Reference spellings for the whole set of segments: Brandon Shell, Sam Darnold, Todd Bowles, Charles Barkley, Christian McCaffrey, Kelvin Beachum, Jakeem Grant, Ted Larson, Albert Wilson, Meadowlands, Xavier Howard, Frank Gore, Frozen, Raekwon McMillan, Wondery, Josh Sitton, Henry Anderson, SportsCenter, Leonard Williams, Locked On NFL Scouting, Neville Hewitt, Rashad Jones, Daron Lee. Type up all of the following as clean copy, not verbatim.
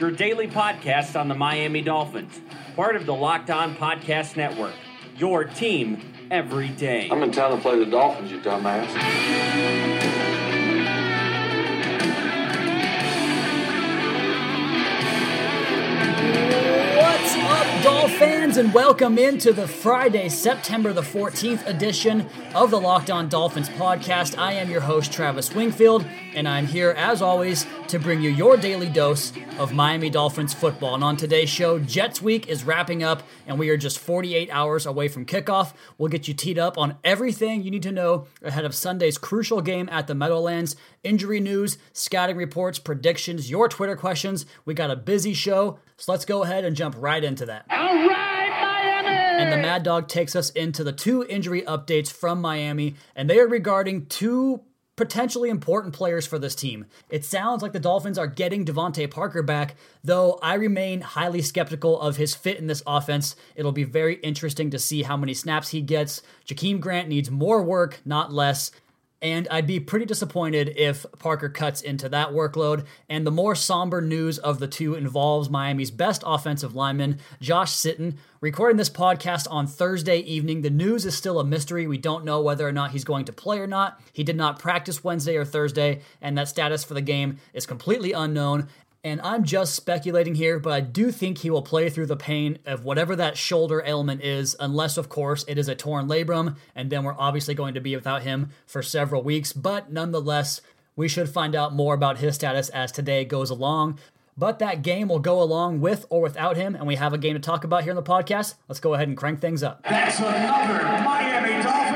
your daily podcast on the Miami Dolphins, part of the Locked On Podcast Network, your team every day. I'm in town to play the Dolphins, you dumbass. What's up, Dolphins, and welcome into the Friday, September the 14th edition of the Locked On Dolphins podcast. I am your host, Travis Wingfield, and I'm here, as always, to bring you your daily dose of Miami Dolphins football. And on today's show, Jets Week is wrapping up, and we are just 48 hours away from kickoff. We'll get you teed up on everything you need to know ahead of Sunday's crucial game at the Meadowlands. Injury news, scouting reports, predictions, your Twitter questions. We got a busy show, so let's go ahead and jump right into that. All right, Miami! And the Mad Dog takes us into the two injury updates from Miami, and they are regarding two potentially important players for this team. It sounds like the Dolphins are getting Devontae Parker back, though I remain highly skeptical of his fit in this offense. It'll be very interesting to see how many snaps he gets. Jakeem Grant needs more work, not less. And I'd be pretty disappointed if Parker cuts into that workload. And the more somber news of the two involves Miami's best offensive lineman, Josh Sitton. Recording this podcast on Thursday evening, the news is still a mystery. We don't know whether or not he's going to play or not. He did not practice Wednesday or Thursday, and that status for the game is completely unknown. And I'm just speculating here, but I do think he will play through the pain of whatever that shoulder ailment is, unless, of course, it is a torn labrum, and then we're obviously going to be without him for several weeks. But nonetheless, we should find out more about his status as today goes along. But that game will go along with or without him, and we have a game to talk about here on the podcast. Let's go ahead and crank things up. That's another Miami Dolphins.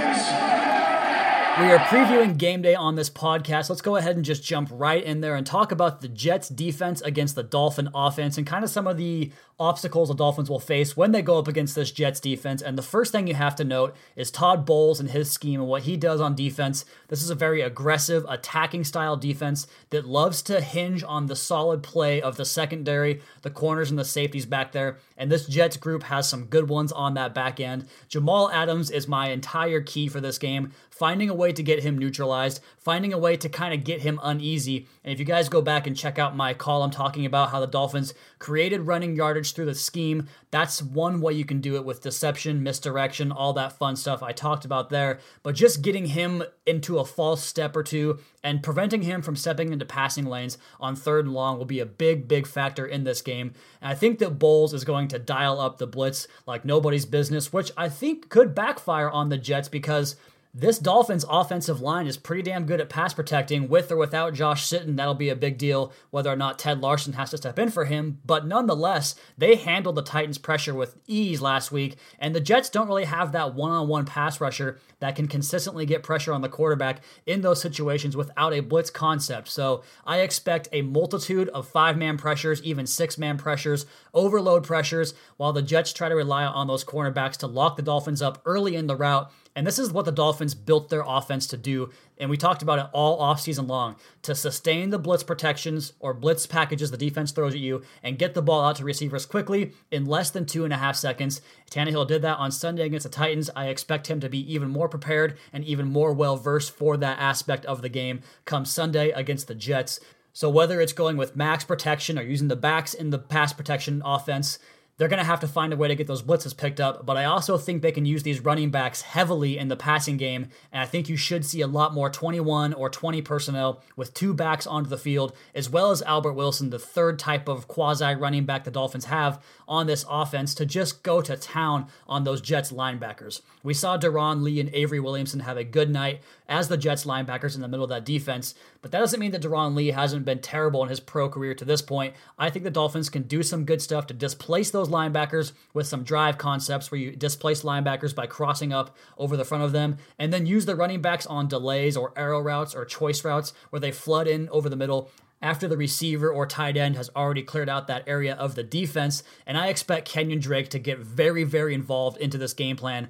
We are previewing game day on this podcast. Let's go ahead and just jump right in there and talk about the Jets defense against the Dolphin offense and kind of some of the obstacles the Dolphins will face when they go up against this Jets defense. And the first thing you have to note is Todd Bowles and his scheme and what he does on defense. This is a very aggressive, attacking style defense that loves to hinge on the solid play of the secondary, the corners and the safeties back there. And this Jets group has some good ones on that back end. Jamal Adams is my entire key for this game. Finding a way to get him neutralized, finding a way to kind of get him uneasy. And if you guys go back and check out my column talking about how the Dolphins created running yardage through the scheme, that's one way you can do it with deception, misdirection, all that fun stuff I talked about there. But just getting him into a false step or two and preventing him from stepping into passing lanes on third and long will be a big, big factor in this game. And I think that Bowles is going to dial up the blitz like nobody's business, which I think could backfire on the Jets because this Dolphins offensive line is pretty damn good at pass protecting with or without Josh Sitton. That'll be a big deal whether or not Ted Larson has to step in for him. But nonetheless, they handled the Titans' pressure with ease last week. And the Jets don't really have that one-on-one pass rusher that can consistently get pressure on the quarterback in those situations without a blitz concept. So I expect a multitude of five-man pressures, even six-man pressures, overload pressures, while the Jets try to rely on those cornerbacks to lock the Dolphins up early in the route. And this is what the Dolphins built their offense to do, and we talked about it all offseason long, to sustain the blitz protections or blitz packages the defense throws at you and get the ball out to receivers quickly in less than 2.5 seconds. Tannehill did that on Sunday against the Titans. I expect him to be even more prepared and even more well-versed for that aspect of the game come Sunday against the Jets. So whether it's going with max protection or using the backs in the pass protection offense, they're going to have to find a way to get those blitzes picked up, but I also think they can use these running backs heavily in the passing game, and I think you should see a lot more 21 or 20 personnel with two backs onto the field, as well as Albert Wilson, the third type of quasi-running back the Dolphins have on this offense, to just go to town on those Jets linebackers. We saw Daron Lee and Avery Williamson have a good night as the Jets linebackers in the middle of that defense, but that doesn't mean that Daron Lee hasn't been terrible in his pro career to this point. I think the Dolphins can do some good stuff to displace those linebackers with some drive concepts where you displace linebackers by crossing up over the front of them, and then use the running backs on delays or arrow routes or choice routes where they flood in over the middle. after the receiver or tight end has already cleared out that area of the defense. And I expect Kenyon Drake to get very, very involved into this game plan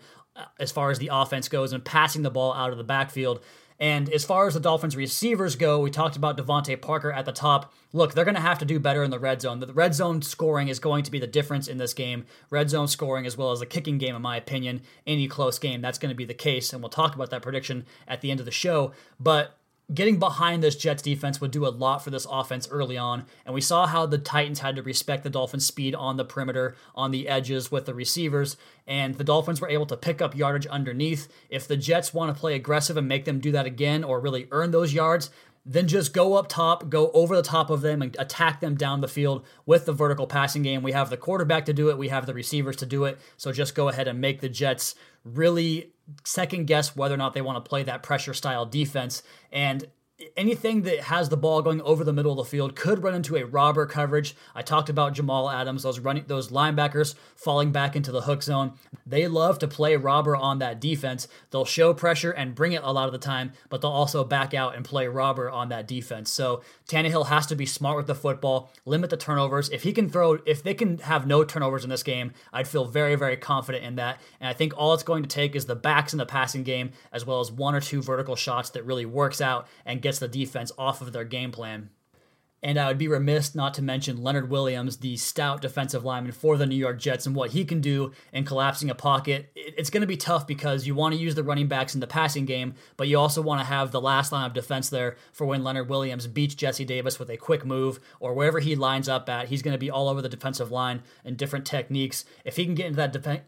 as far as the offense goes and passing the ball out of the backfield. And as far as the Dolphins receivers go, we talked about Devontae Parker at the top. Look, they're going to have to do better in the red zone. The red zone scoring is going to be the difference in this game. Red zone scoring as well as the kicking game, in my opinion. Any close game, that's going to be the case. And we'll talk about that prediction at the end of the show. But getting behind this Jets defense would do a lot for this offense early on, and we saw how the Titans had to respect the Dolphins' speed on the perimeter, on the edges with the receivers, and the Dolphins were able to pick up yardage underneath. If the Jets want to play aggressive and make them do that again or really earn those yards, then just go up top, go over the top of them, and attack them down the field with the vertical passing game. We have the quarterback to do it. We have the receivers to do it. So just go ahead and make the Jets really second guess whether or not they want to play that pressure style defense. And anything that has the ball going over the middle of the field could run into a robber coverage. I talked about Jamal Adams, those linebackers falling back into the hook zone. They love to play robber on that defense. They'll show pressure and bring it a lot of the time, but they'll also back out and play robber on that defense. So Tannehill has to be smart with the football, limit the turnovers. If they can have no turnovers in this game, I'd feel very, very confident in that. And I think all it's going to take is the backs in the passing game, as well as one or two vertical shots that really works out and gets the defense off of their game plan. And I would be remiss not to mention Leonard Williams, the stout defensive lineman for the New York Jets, and what he can do in collapsing a pocket. It's going to be tough because you want to use the running backs in the passing game, but you also want to have the last line of defense there for when Leonard Williams beats Jesse Davis with a quick move or wherever he lines up at. He's going to be all over the defensive line in different techniques. If he can get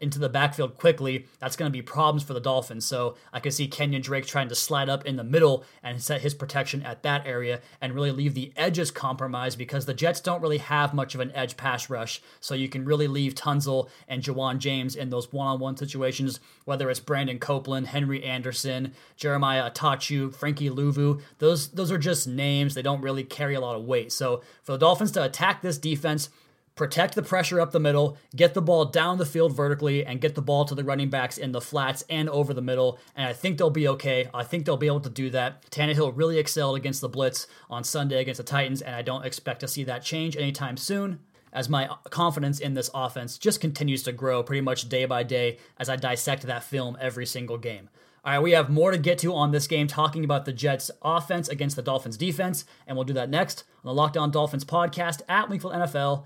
into the backfield quickly, that's going to be problems for the Dolphins. So I could see Kenyon Drake trying to slide up in the middle and set his protection at that area and really leave the edges compromise, because the Jets don't really have much of an edge pass rush, so you can really leave Tunzel and Jawan James in those one-on-one situations, whether it's Brandon Copeland, Henry Anderson, Jeremiah Atachu, Frankie Louvu. Those are just names. They don't really carry a lot of weight. So for the Dolphins to attack this defense, protect the pressure up the middle, get the ball down the field vertically, and get the ball to the running backs in the flats and over the middle, and I think they'll be okay. I think they'll be able to do that. Tannehill really excelled against the blitz on Sunday against the Titans, and I don't expect to see that change anytime soon, as my confidence in this offense just continues to grow pretty much day by day as I dissect that film every single game. All right, we have more to get to on this game, talking about the Jets' offense against the Dolphins' defense, and we'll do that next on the Locked On Dolphins podcast at Wingfield NFL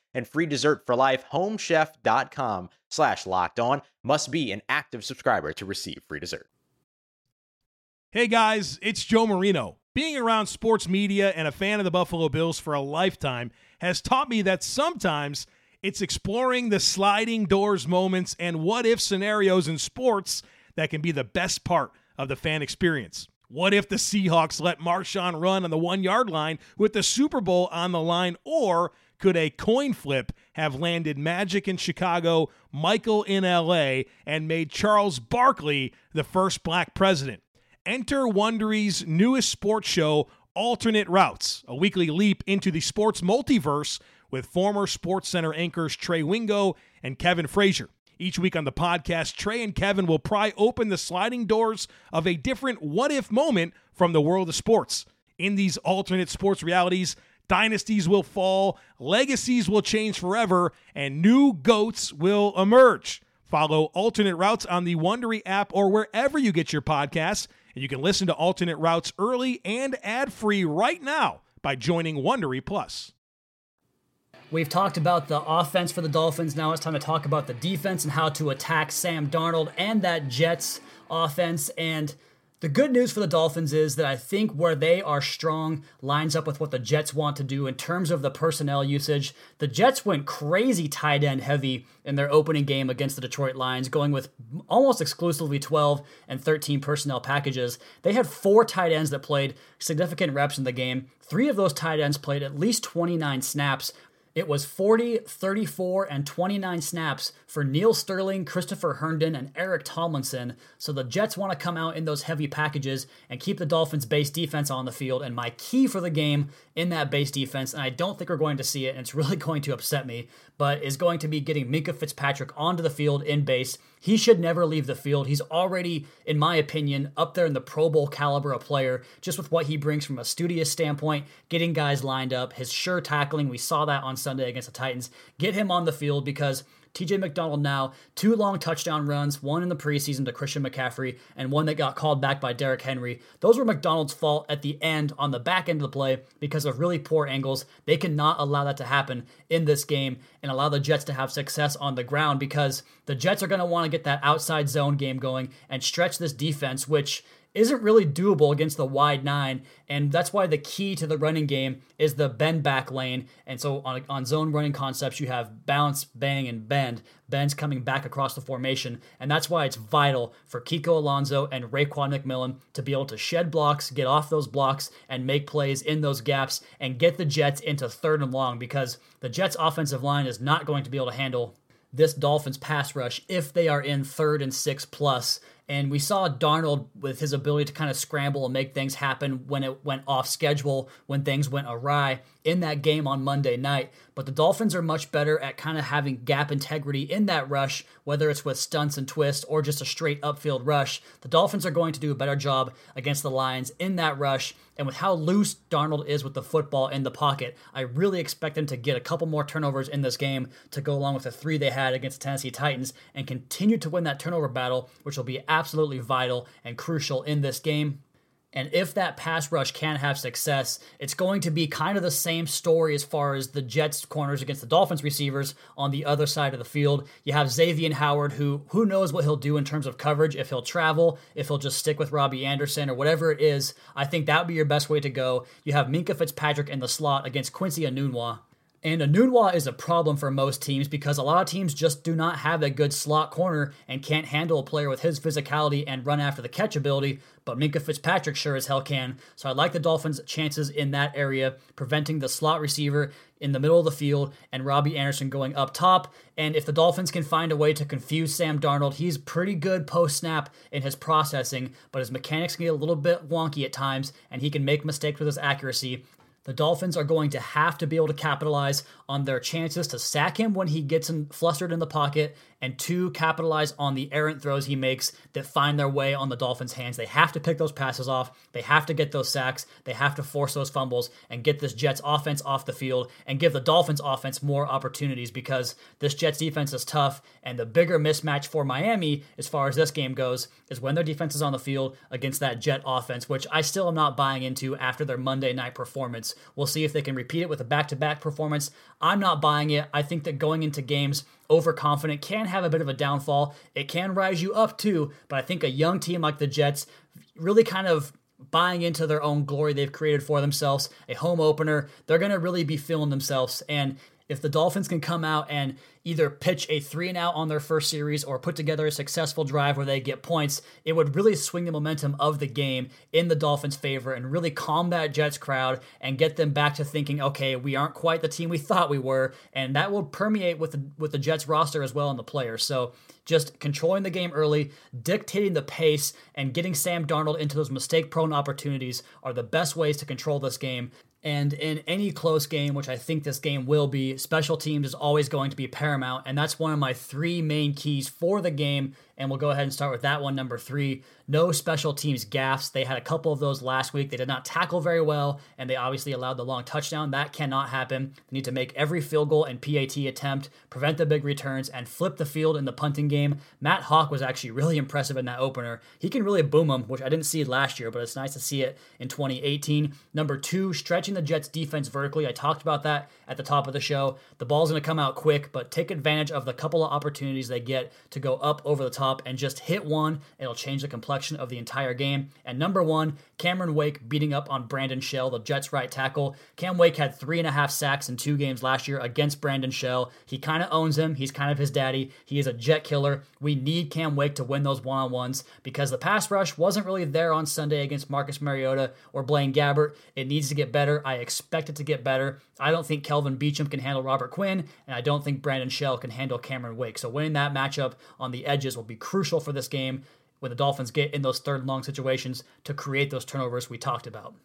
and free dessert for life. Homechef.com/lockedon. Must be an active subscriber to receive free dessert. Hey guys, it's Joe Marino. Being around sports media and a fan of the Buffalo Bills for a lifetime has taught me that sometimes it's exploring the sliding doors moments and what-if scenarios in sports that can be the best part of the fan experience. What if the Seahawks let Marshawn run on the 1-yard line with the Super Bowl on the line? Or could a coin flip have landed Magic in Chicago, Michael in LA, and made Charles Barkley the first black president? Enter Wondery's newest sports show, Alternate Routes, a weekly leap into the sports multiverse with former SportsCenter anchors Trey Wingo and Kevin Frazier. Each week on the podcast, Trey and Kevin will pry open the sliding doors of a different what-if moment from the world of sports. In these alternate sports realities, dynasties will fall, legacies will change forever, and new GOATs will emerge. Follow Alternate Routes on the Wondery app or wherever you get your podcasts, and you can listen to Alternate Routes early and ad-free right now by joining Wondery Plus. We've talked about the offense for the Dolphins. Now it's time to talk about the defense and how to attack Sam Darnold and that Jets offense. And the good news for the Dolphins is that I think where they are strong lines up with what the Jets want to do in terms of the personnel usage. The Jets went crazy tight end heavy in their opening game against the Detroit Lions, going with almost exclusively 12 and 13 personnel packages. They had 4 tight ends that played significant reps in the game. 3 of those tight ends played at least 29 snaps. It was 40, 34, and 29 snaps for Neil Sterling, Christopher Herndon, and Eric Tomlinson. So the Jets want to come out in those heavy packages and keep the Dolphins' base defense on the field. And my key for the game in that base defense, and I don't think we're going to see it, and it's really going to upset me, but is going to be getting Minkah Fitzpatrick onto the field in base. He should never leave the field. He's already, in my opinion, up there in the Pro Bowl caliber of player, just with what he brings from a studious standpoint, getting guys lined up, his sure tackling. We saw that on Sunday against the Titans. Get him on the field because TJ McDonald now, 2 long touchdown runs, one in the preseason to Christian McCaffrey, and one that got called back by Derrick Henry. Those were McDonald's fault at the end, on the back end of the play, because of really poor angles. They cannot allow that to happen in this game and allow the Jets to have success on the ground, because the Jets are going to want to get that outside zone game going and stretch this defense, which isn't really doable against the wide 9, and that's why the key to the running game is the bend-back lane. And so on zone running concepts, you have bounce, bang, and bend. Bend's coming back across the formation, and that's why it's vital for Kiko Alonso and Raekwon McMillan to be able to shed blocks, get off those blocks, and make plays in those gaps, and get the Jets into 3rd and long, because the Jets' offensive line is not going to be able to handle this Dolphins pass rush if they are in 3rd and 6 plus. And we saw Darnold with his ability to kind of scramble and make things happen when it went off schedule, when things went awry in that game on Monday night. But the Dolphins are much better at kind of having gap integrity in that rush, whether it's with stunts and twists or just a straight upfield rush. The Dolphins are going to do a better job against the Lions in that rush. And with how loose Darnold is with the football in the pocket, I really expect them to get a couple more turnovers in this game to go along with the 3 they had against the Tennessee Titans and continue to win that turnover battle, which will be absolutely vital and crucial in this game. And if that pass rush can have success, it's going to be kind of the same story as far as the Jets' corners against the Dolphins' receivers on the other side of the field. You have Xavier Howard, who knows what he'll do in terms of coverage, if he'll travel, if he'll just stick with Robbie Anderson or whatever it is. I think that would be your best way to go. You have Minkah Fitzpatrick in the slot against Quincy Enunwa. And Enunwa is a problem for most teams because a lot of teams just do not have a good slot corner and can't handle a player with his physicality and run after the catch ability, but Minkah Fitzpatrick sure as hell can. So I like the Dolphins' chances in that area, preventing the slot receiver in the middle of the field and Robbie Anderson going up top. And if the Dolphins can find a way to confuse Sam Darnold, he's pretty good post-snap in his processing, but his mechanics can get a little bit wonky at times, and he can make mistakes with his accuracy. The Dolphins are going to have to be able to capitalize on their chances to sack him when he gets flustered in the pocket, and 2, capitalize on the errant throws he makes that find their way on the Dolphins' hands. They have to pick those passes off. They have to get those sacks. They have to force those fumbles and get this Jets offense off the field and give the Dolphins offense more opportunities, because this Jets defense is tough, and the bigger mismatch for Miami as far as this game goes is when their defense is on the field against that Jet offense, which I still am not buying into after their Monday night performance. We'll see if they can repeat it with a back-to-back performance. I'm not buying it. I think that going into games overconfident can have a bit of a downfall. It can rise you up too, but I think a young team like the Jets really kind of buying into their own glory they've created for themselves, a home opener, they're going to really be feeling themselves. And if the Dolphins can come out and either pitch a 3-and-out on their first series or put together a successful drive where they get points, it would really swing the momentum of the game in the Dolphins' favor and really calm that Jets crowd and get them back to thinking, okay, we aren't quite the team we thought we were, and that will permeate with the Jets roster as well and the players. So just controlling the game early, dictating the pace, and getting Sam Darnold into those mistake-prone opportunities are the best ways to control this game. And in any close game, which I think this game will be, special teams is always going to be paramount, and that's one of my 3 main keys for the game and we'll go ahead and start with that one, number 3. No special teams gaffes. They had a couple of those last week. They did not tackle very well, and they obviously allowed the long touchdown. That cannot happen. They need to make every field goal and PAT attempt, prevent the big returns, and flip the field in the punting game. Matt Hawk was actually really impressive in that opener. He can really boom them, which I didn't see last year, but it's nice to see it in 2018. Number 2, stretching the Jets' defense vertically. I talked about that at the top of the show. The ball's going to come out quick, but take advantage of the couple of opportunities they get to go up over the top and just hit one. It'll change the complexion of the entire game. And number 1, Cameron Wake beating up on Brandon Shell, the Jets' right tackle. Cam Wake had 3.5 sacks in 2 games last year against Brandon Shell. He kind of owns him. He's kind of his daddy. He is a Jet killer. We need Cam Wake to win those one-on-ones because the pass rush wasn't really there on Sunday against Marcus Mariota or Blaine Gabbert. It needs to get better. I expect it to get better. I don't think Kelvin Beachum can handle Robert Quinn, and I don't think Brandon Shell can handle Cameron Wake. So winning that matchup on the edges will be crucial for this game when the Dolphins get in those third and long situations to create those turnovers we talked about.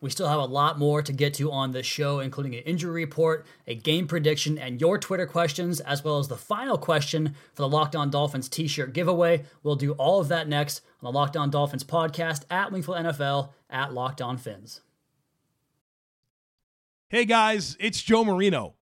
We still have a lot more to get to on this show, including an injury report, a game prediction, and your Twitter questions, as well as the final question for the Locked On Dolphins t-shirt giveaway. We'll do all of that next on the Locked On Dolphins podcast, at Wingfield NFL, at Locked On Fins. Hey guys, it's Joe Marino.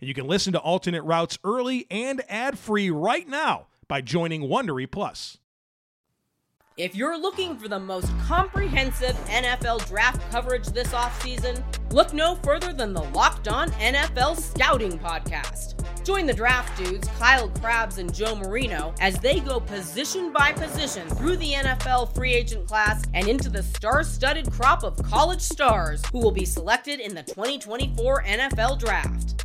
and you can listen to Alternate Routes early and ad-free right now by joining Wondery Plus. If you're looking for the most comprehensive NFL draft coverage this offseason, look no further than the Locked On NFL Scouting Podcast. Join the draft dudes, Kyle Krabs and Joe Marino, as they go position by position through the NFL free agent class and into the star-studded crop of college stars who will be selected in the 2024 NFL Draft.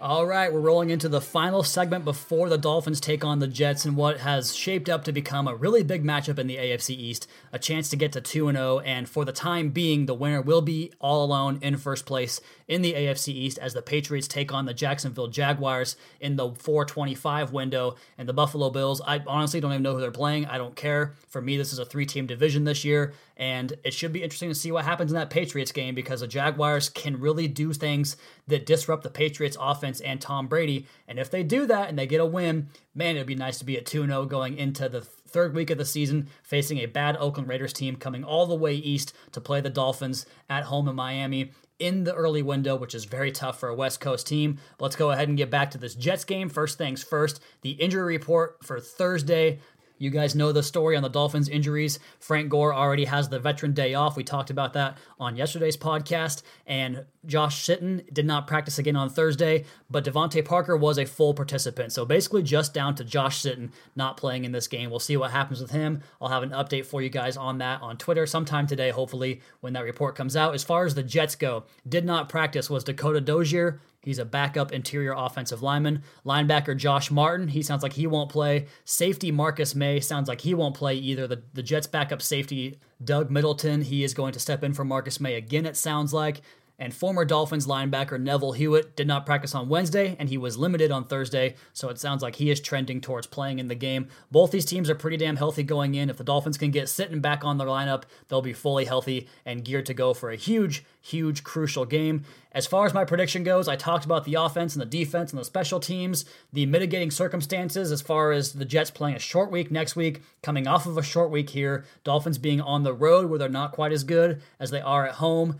All right, we're rolling into the final segment before the Dolphins take on the Jets in what has shaped up to become a really big matchup in the AFC East, a chance to get to 2-0, and for the time being, the winner will be all alone in first place in the AFC East as the Patriots take on the Jacksonville Jaguars in the 425 window, and the Buffalo Bills, I honestly don't even know who they're playing. I don't care. For me, this is a 3-team division this year, and it should be interesting to see what happens in that Patriots game because the Jaguars can really do things that disrupt the Patriots offense and Tom Brady, and if they do that and they get a win, man, it'd be nice to be at 2-0 going into the third week of the season, facing a bad Oakland Raiders team coming all the way east to play the Dolphins at home in Miami in the early window, which is very tough for a West Coast team. Let's go ahead and get back to this Jets game. First things first, the injury report for Thursday. You guys know the story on the Dolphins injuries. Frank Gore already has the veteran day off. We talked about that on yesterday's podcast. And Josh Sitton did not practice again on Thursday, but Devontae Parker was a full participant. So basically just down to Josh Sitton not playing in this game. We'll see what happens with him. I'll have an update for you guys on that on Twitter sometime today, hopefully, when that report comes out. As far as the Jets go, did not practice was Dakota Dozier. He's a backup interior offensive lineman. Linebacker Josh Martin, he sounds like he won't play. Safety Marcus May sounds like he won't play either. The Jets backup safety Doug Middleton, he is going to step in for Marcus May again, it sounds like. and former Dolphins linebacker Neville Hewitt did not practice on Wednesday, and he was limited on Thursday, so it sounds like he is trending towards playing in the game. Both these teams are pretty damn healthy going in. If the Dolphins can get Sitton back on their lineup, they'll be fully healthy and geared to go for a huge, huge, crucial game. As far as my prediction goes, I talked about the offense and the defense and the special teams, the mitigating circumstances as far as the Jets playing a short week next week, coming off of a short week here, Dolphins being on the road where they're not quite as good as they are at home,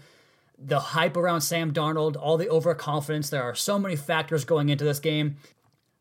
the hype around Sam Darnold, all the overconfidence. There are so many factors going into this game.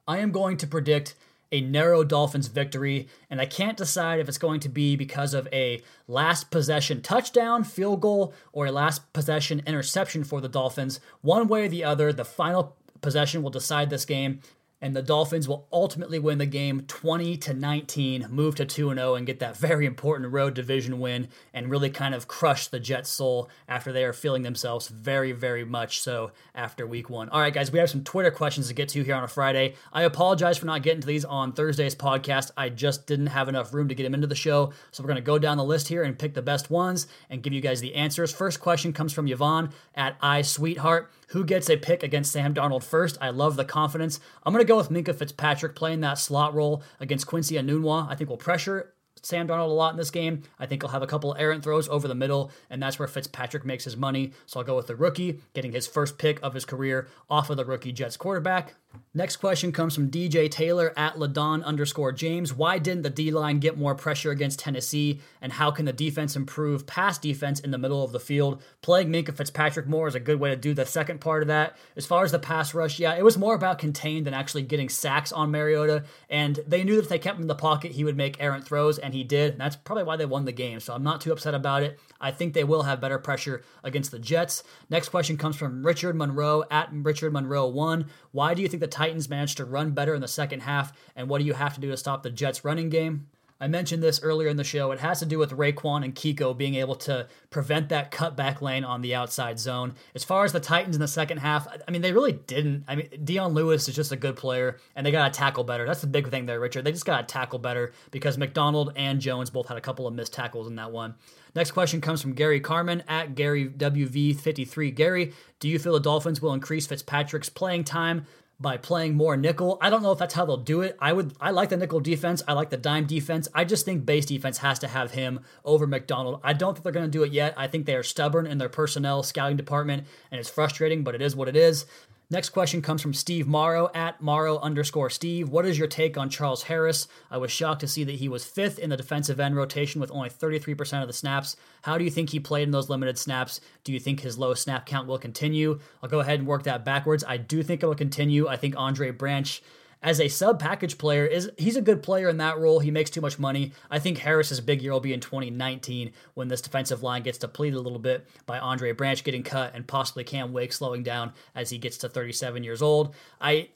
I am going to predict a narrow Dolphins victory, and I can't decide if it's going to be because of a last possession touchdown, field goal, or a last possession interception for the Dolphins. One way or the other, the final possession will decide this game, and the Dolphins will ultimately win the game 20-19, move to 2-0, and get that very important road division win, and really kind of crush the Jets' soul after they are feeling themselves very, very much so after week one. All right, guys, we have some Twitter questions to get to here on a Friday. I apologize for not getting to these on Thursday's podcast. I just didn't have enough room to get them into the show, so we're going to go down the list here and pick the best ones and give you guys the answers. First question comes from Yvonne at iSweetheart. Who gets a pick against Sam Darnold first? I love the confidence. I'm going to go with Minkah Fitzpatrick playing that slot role against Quincy Enunwa. I think we'll pressure Sam Darnold a lot in this game. I think he'll have a couple errant throws over the middle, and that's where Fitzpatrick makes his money. So I'll go with the rookie, getting his first pick of his career off of the rookie Jets quarterback. Next question comes from DJ Taylor at Ladon_James. Why didn't the D-line get more pressure against Tennessee, and how can the defense improve pass defense in the middle of the field? Playing Minkah Fitzpatrick more is a good way to do the second part of that. As far as the pass rush, yeah, it was more about contained than actually getting sacks on Mariota, and they knew that if they kept him in the pocket, he would make errant throws, and he did. And that's probably why they won the game, so I'm not too upset about it. I think they will have better pressure against the Jets. Next question comes from Richard Monroe at Richard Monroe1. Why do you think the Titans managed to run better in the second half, and what do you have to do to stop the Jets running game? I mentioned this earlier in the show. It has to do with Raekwon and Kiko being able to prevent that cutback lane on the outside zone. As far as the Titans in the second half, I mean, they really didn't. I mean, Dion Lewis is just a good player, and they got to tackle better. That's the big thing there, Richard. They just got to tackle better because McDonald and Jones both had a couple of missed tackles in that one. Next question comes from Gary Carmen at GaryWV53. Gary, do you feel the Dolphins will increase Fitzpatrick's playing time by playing more nickel? I don't know if that's how they'll do it. I like the nickel defense. I like the dime defense. I just think base defense has to have him over McDonald. I don't think they're going to do it yet. I think they are stubborn in their personnel scouting department, and it's frustrating, but it is what it is. Next question comes from Steve Morrow at Morrow_Steve. What is your take on Charles Harris? I was shocked to see that he was fifth in the defensive end rotation with only 33% of the snaps. How do you think he played in those limited snaps? Do you think his low snap count will continue? I'll go ahead and work that backwards. I do think it will continue. I think Andre Branch, as a sub-package player, he's a good player in that role. He makes too much money. I think Harris's big year will be in 2019 when this defensive line gets depleted a little bit by Andre Branch getting cut and possibly Cam Wake slowing down as he gets to 37 years old.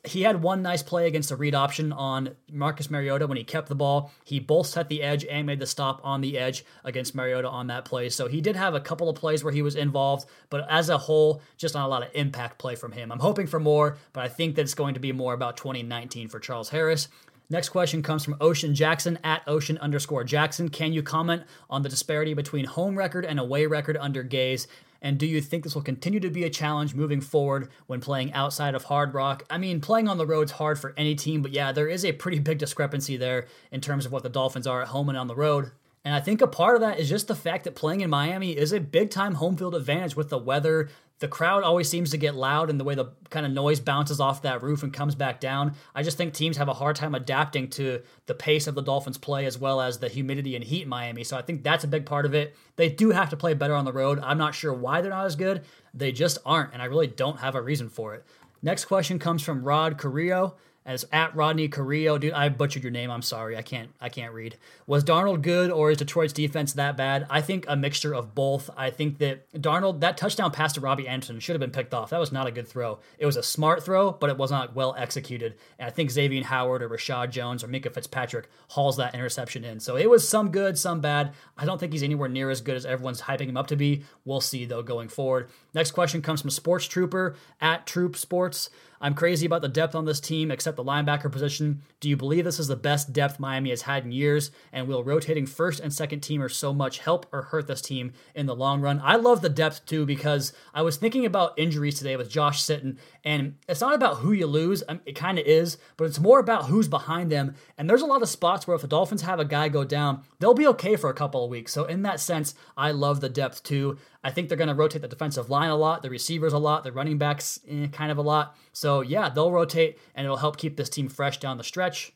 He had one nice play against the read option on Marcus Mariota when he kept the ball. He both set the edge and made the stop on the edge against Mariota on that play. So he did have a couple of plays where he was involved, but as a whole, just not a lot of impact play from him. I'm hoping for more, but I think that it's going to be more about 2019 for Charles Harris. Next question comes from Ocean Jackson at Ocean_Jackson. Can you comment on the disparity between home record and away record under Gaze? And do you think this will continue to be a challenge moving forward when playing outside of Hard Rock? I mean, playing on the road's hard for any team, but yeah, there is a pretty big discrepancy there in terms of what the Dolphins are at home and on the road. And I think a part of that is just the fact that playing in Miami is a big-time home field advantage with the weather. The crowd always seems to get loud, and the way the kind of noise bounces off that roof and comes back down. I just think teams have a hard time adapting to the pace of the Dolphins' play as well as the humidity and heat in Miami. So I think that's a big part of it. They do have to play better on the road. I'm not sure why they're not as good. They just aren't, and I really don't have a reason for it. Next question comes from Rod Carrillo. As at Rodney Carrillo, dude, I butchered your name. I'm sorry. I can't read. Was Darnold good, or is Detroit's defense that bad? I think a mixture of both. I think that Darnold, that touchdown pass to Robbie Anderson should have been picked off. That was not a good throw. It was a smart throw, but it was not well executed. And I think Xavier Howard or Rashad Jones or Minkah Fitzpatrick hauls that interception in. So it was some good, some bad. I don't think he's anywhere near as good as everyone's hyping him up to be. We'll see, though, going forward. Next question comes from Sports Trooper at Troop Sports. I'm crazy about the depth on this team, except the linebacker position. Do you believe this is the best depth Miami has had in years? And will rotating first and second teamers so much help or hurt this team in the long run? I love the depth too, because I was thinking about injuries today with Josh Sitton, and it's not about who you lose. It kind of is, but it's more about who's behind them. And there's a lot of spots where if the Dolphins have a guy go down, they'll be okay for a couple of weeks. So in that sense, I love the depth too. I think they're going to rotate the defensive line a lot, the receivers a lot, the running backs kind of a lot. So yeah, they'll rotate, and it'll help keep this team fresh down the stretch.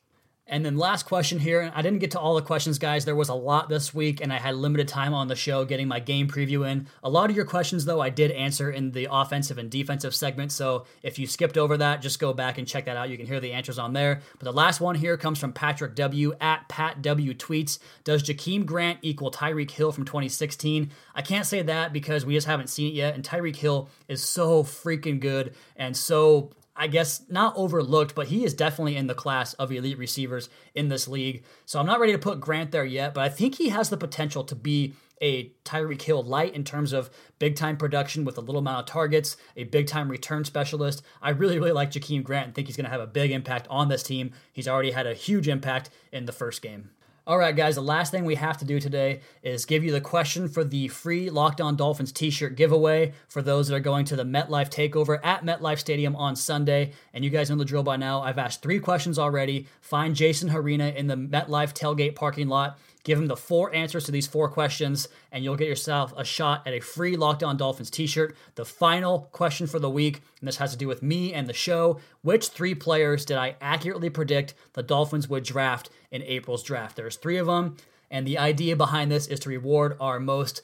And then last question here, and I didn't get to all the questions, guys. There was a lot this week, and I had limited time on the show getting my game preview in. A lot of your questions, though, I did answer in the offensive and defensive segment, so if you skipped over that, just go back and check that out. You can hear the answers on there. But the last one here comes from Patrick W. at Pat W. tweets, does Jakeem Grant equal Tyreek Hill from 2016? I can't say that because we just haven't seen it yet, and Tyreek Hill is so freaking good and so, I guess, not overlooked, but he is definitely in the class of elite receivers in this league. So I'm not ready to put Grant there yet, but I think he has the potential to be a Tyreek Hill light in terms of big-time production with a little amount of targets, a big-time return specialist. I really, really like Jakeem Grant and think he's going to have a big impact on this team. He's already had a huge impact in the first game. All right, guys, the last thing we have to do today is give you the question for the free Locked On Dolphins t-shirt giveaway for those that are going to the MetLife Takeover at MetLife Stadium on Sunday. And you guys know the drill by now. I've asked 3 questions already. Find Jason Harina in the MetLife tailgate parking lot. Give him the 4 answers to these 4 questions, and you'll get yourself a shot at a free Locked On Dolphins t-shirt. The final question for the week, and this has to do with me and the show, which 3 players did I accurately predict the Dolphins would draft in April's draft? There's 3 of them, and the idea behind this is to reward our most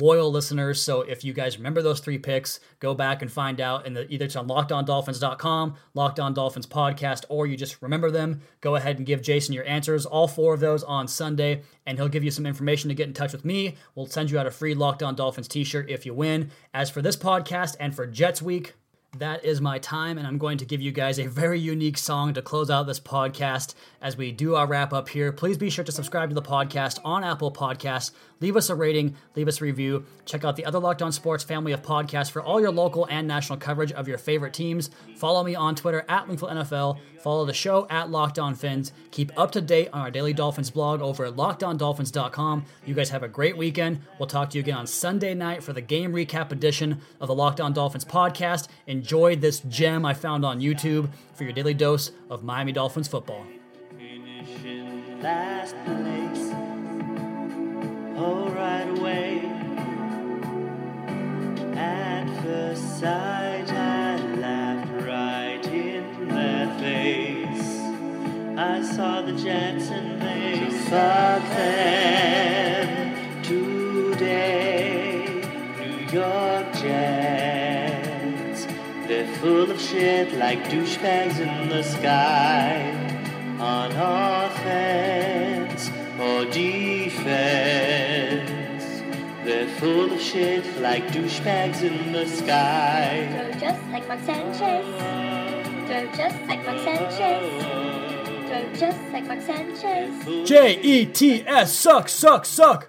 loyal listeners. So if you guys remember those 3 picks, go back and find out. And either it's on LockedOnDolphins.com, Locked On Dolphins podcast, or you just remember them. Go ahead and give Jason your answers, all 4 of those on Sunday, and he'll give you some information to get in touch with me. We'll send you out a free Locked On Dolphins t-shirt if you win. As for this podcast and for Jets Week, that is my time, and I'm going to give you guys a very unique song to close out this podcast as we do our wrap up here. Please be sure to subscribe to the podcast on Apple Podcasts. Leave us a rating, leave us a review. Check out the other Locked On Sports family of podcasts for all your local and national coverage of your favorite teams. Follow me on Twitter at LinkfulNFL. Follow the show at Locked On Fins. Keep up to date on our Daily Dolphins blog over at LockedOnDolphins.com. You guys have a great weekend. We'll talk to you again on Sunday night for the game recap edition of the Locked On Dolphins podcast. Enjoy this gem I found on YouTube for your daily dose of Miami Dolphins football. Last place, all right away. At first sight, I laughed right in their face. I saw the Jets and they fuck them today. New York Jets. They're full of shit like douchebags in the sky. On offense or defense, they're full of shit like douchebags in the sky. Throw just like Mark Sanchez. Throw just like Mark Sanchez. Throw just like Mark Sanchez. Jets suck.